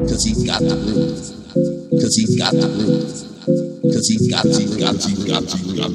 'Cause he's got the groove. 'Cause he's got the groove. 'Cause he's got the groove. 'Cause he's got the groove.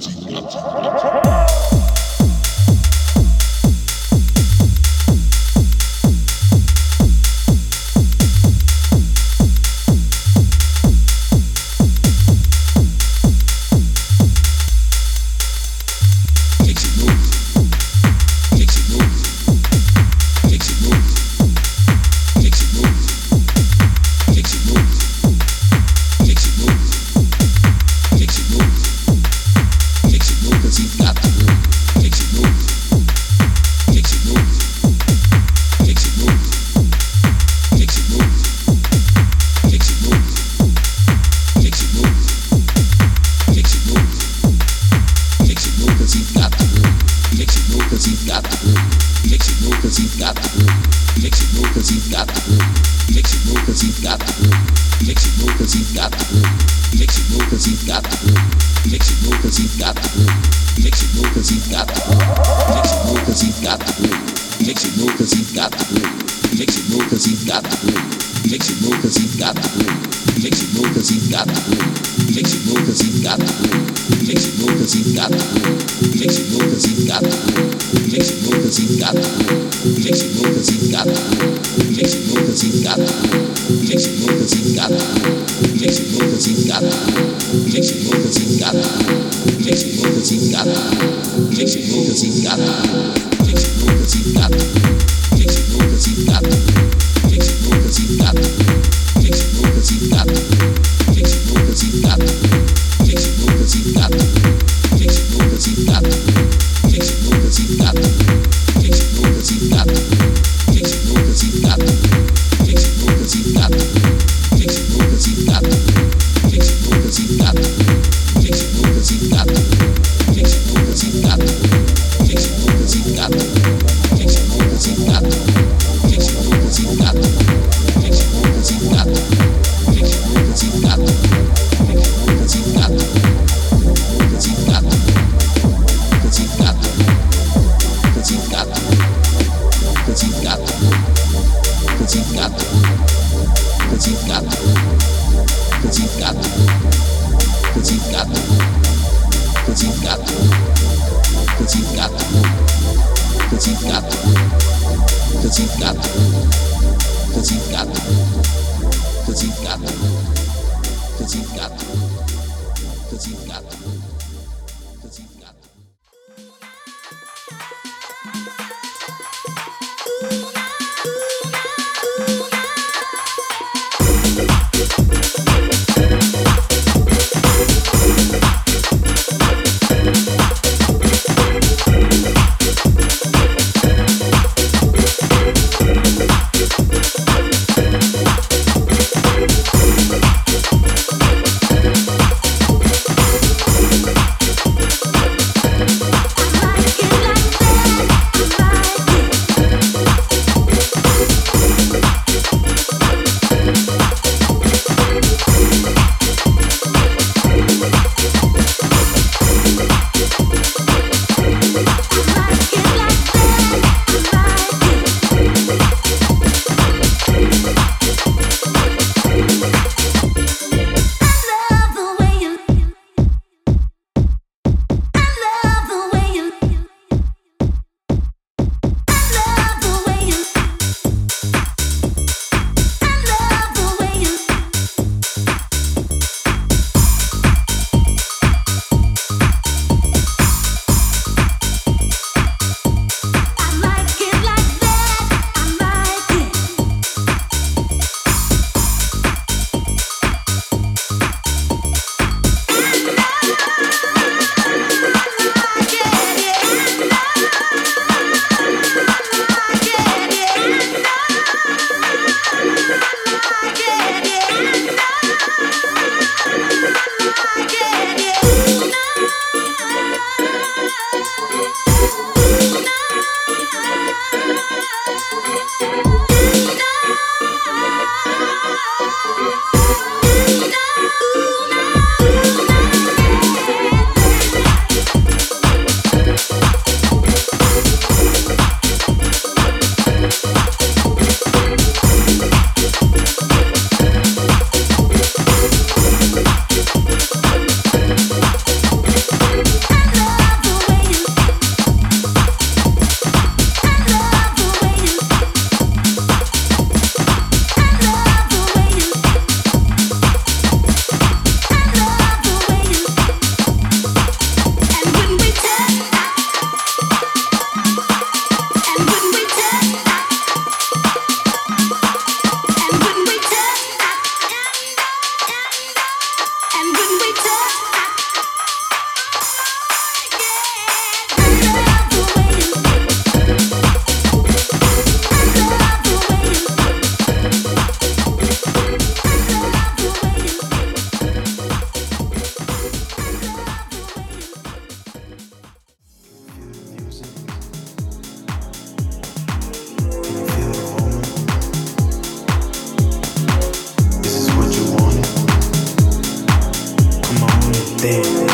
everything.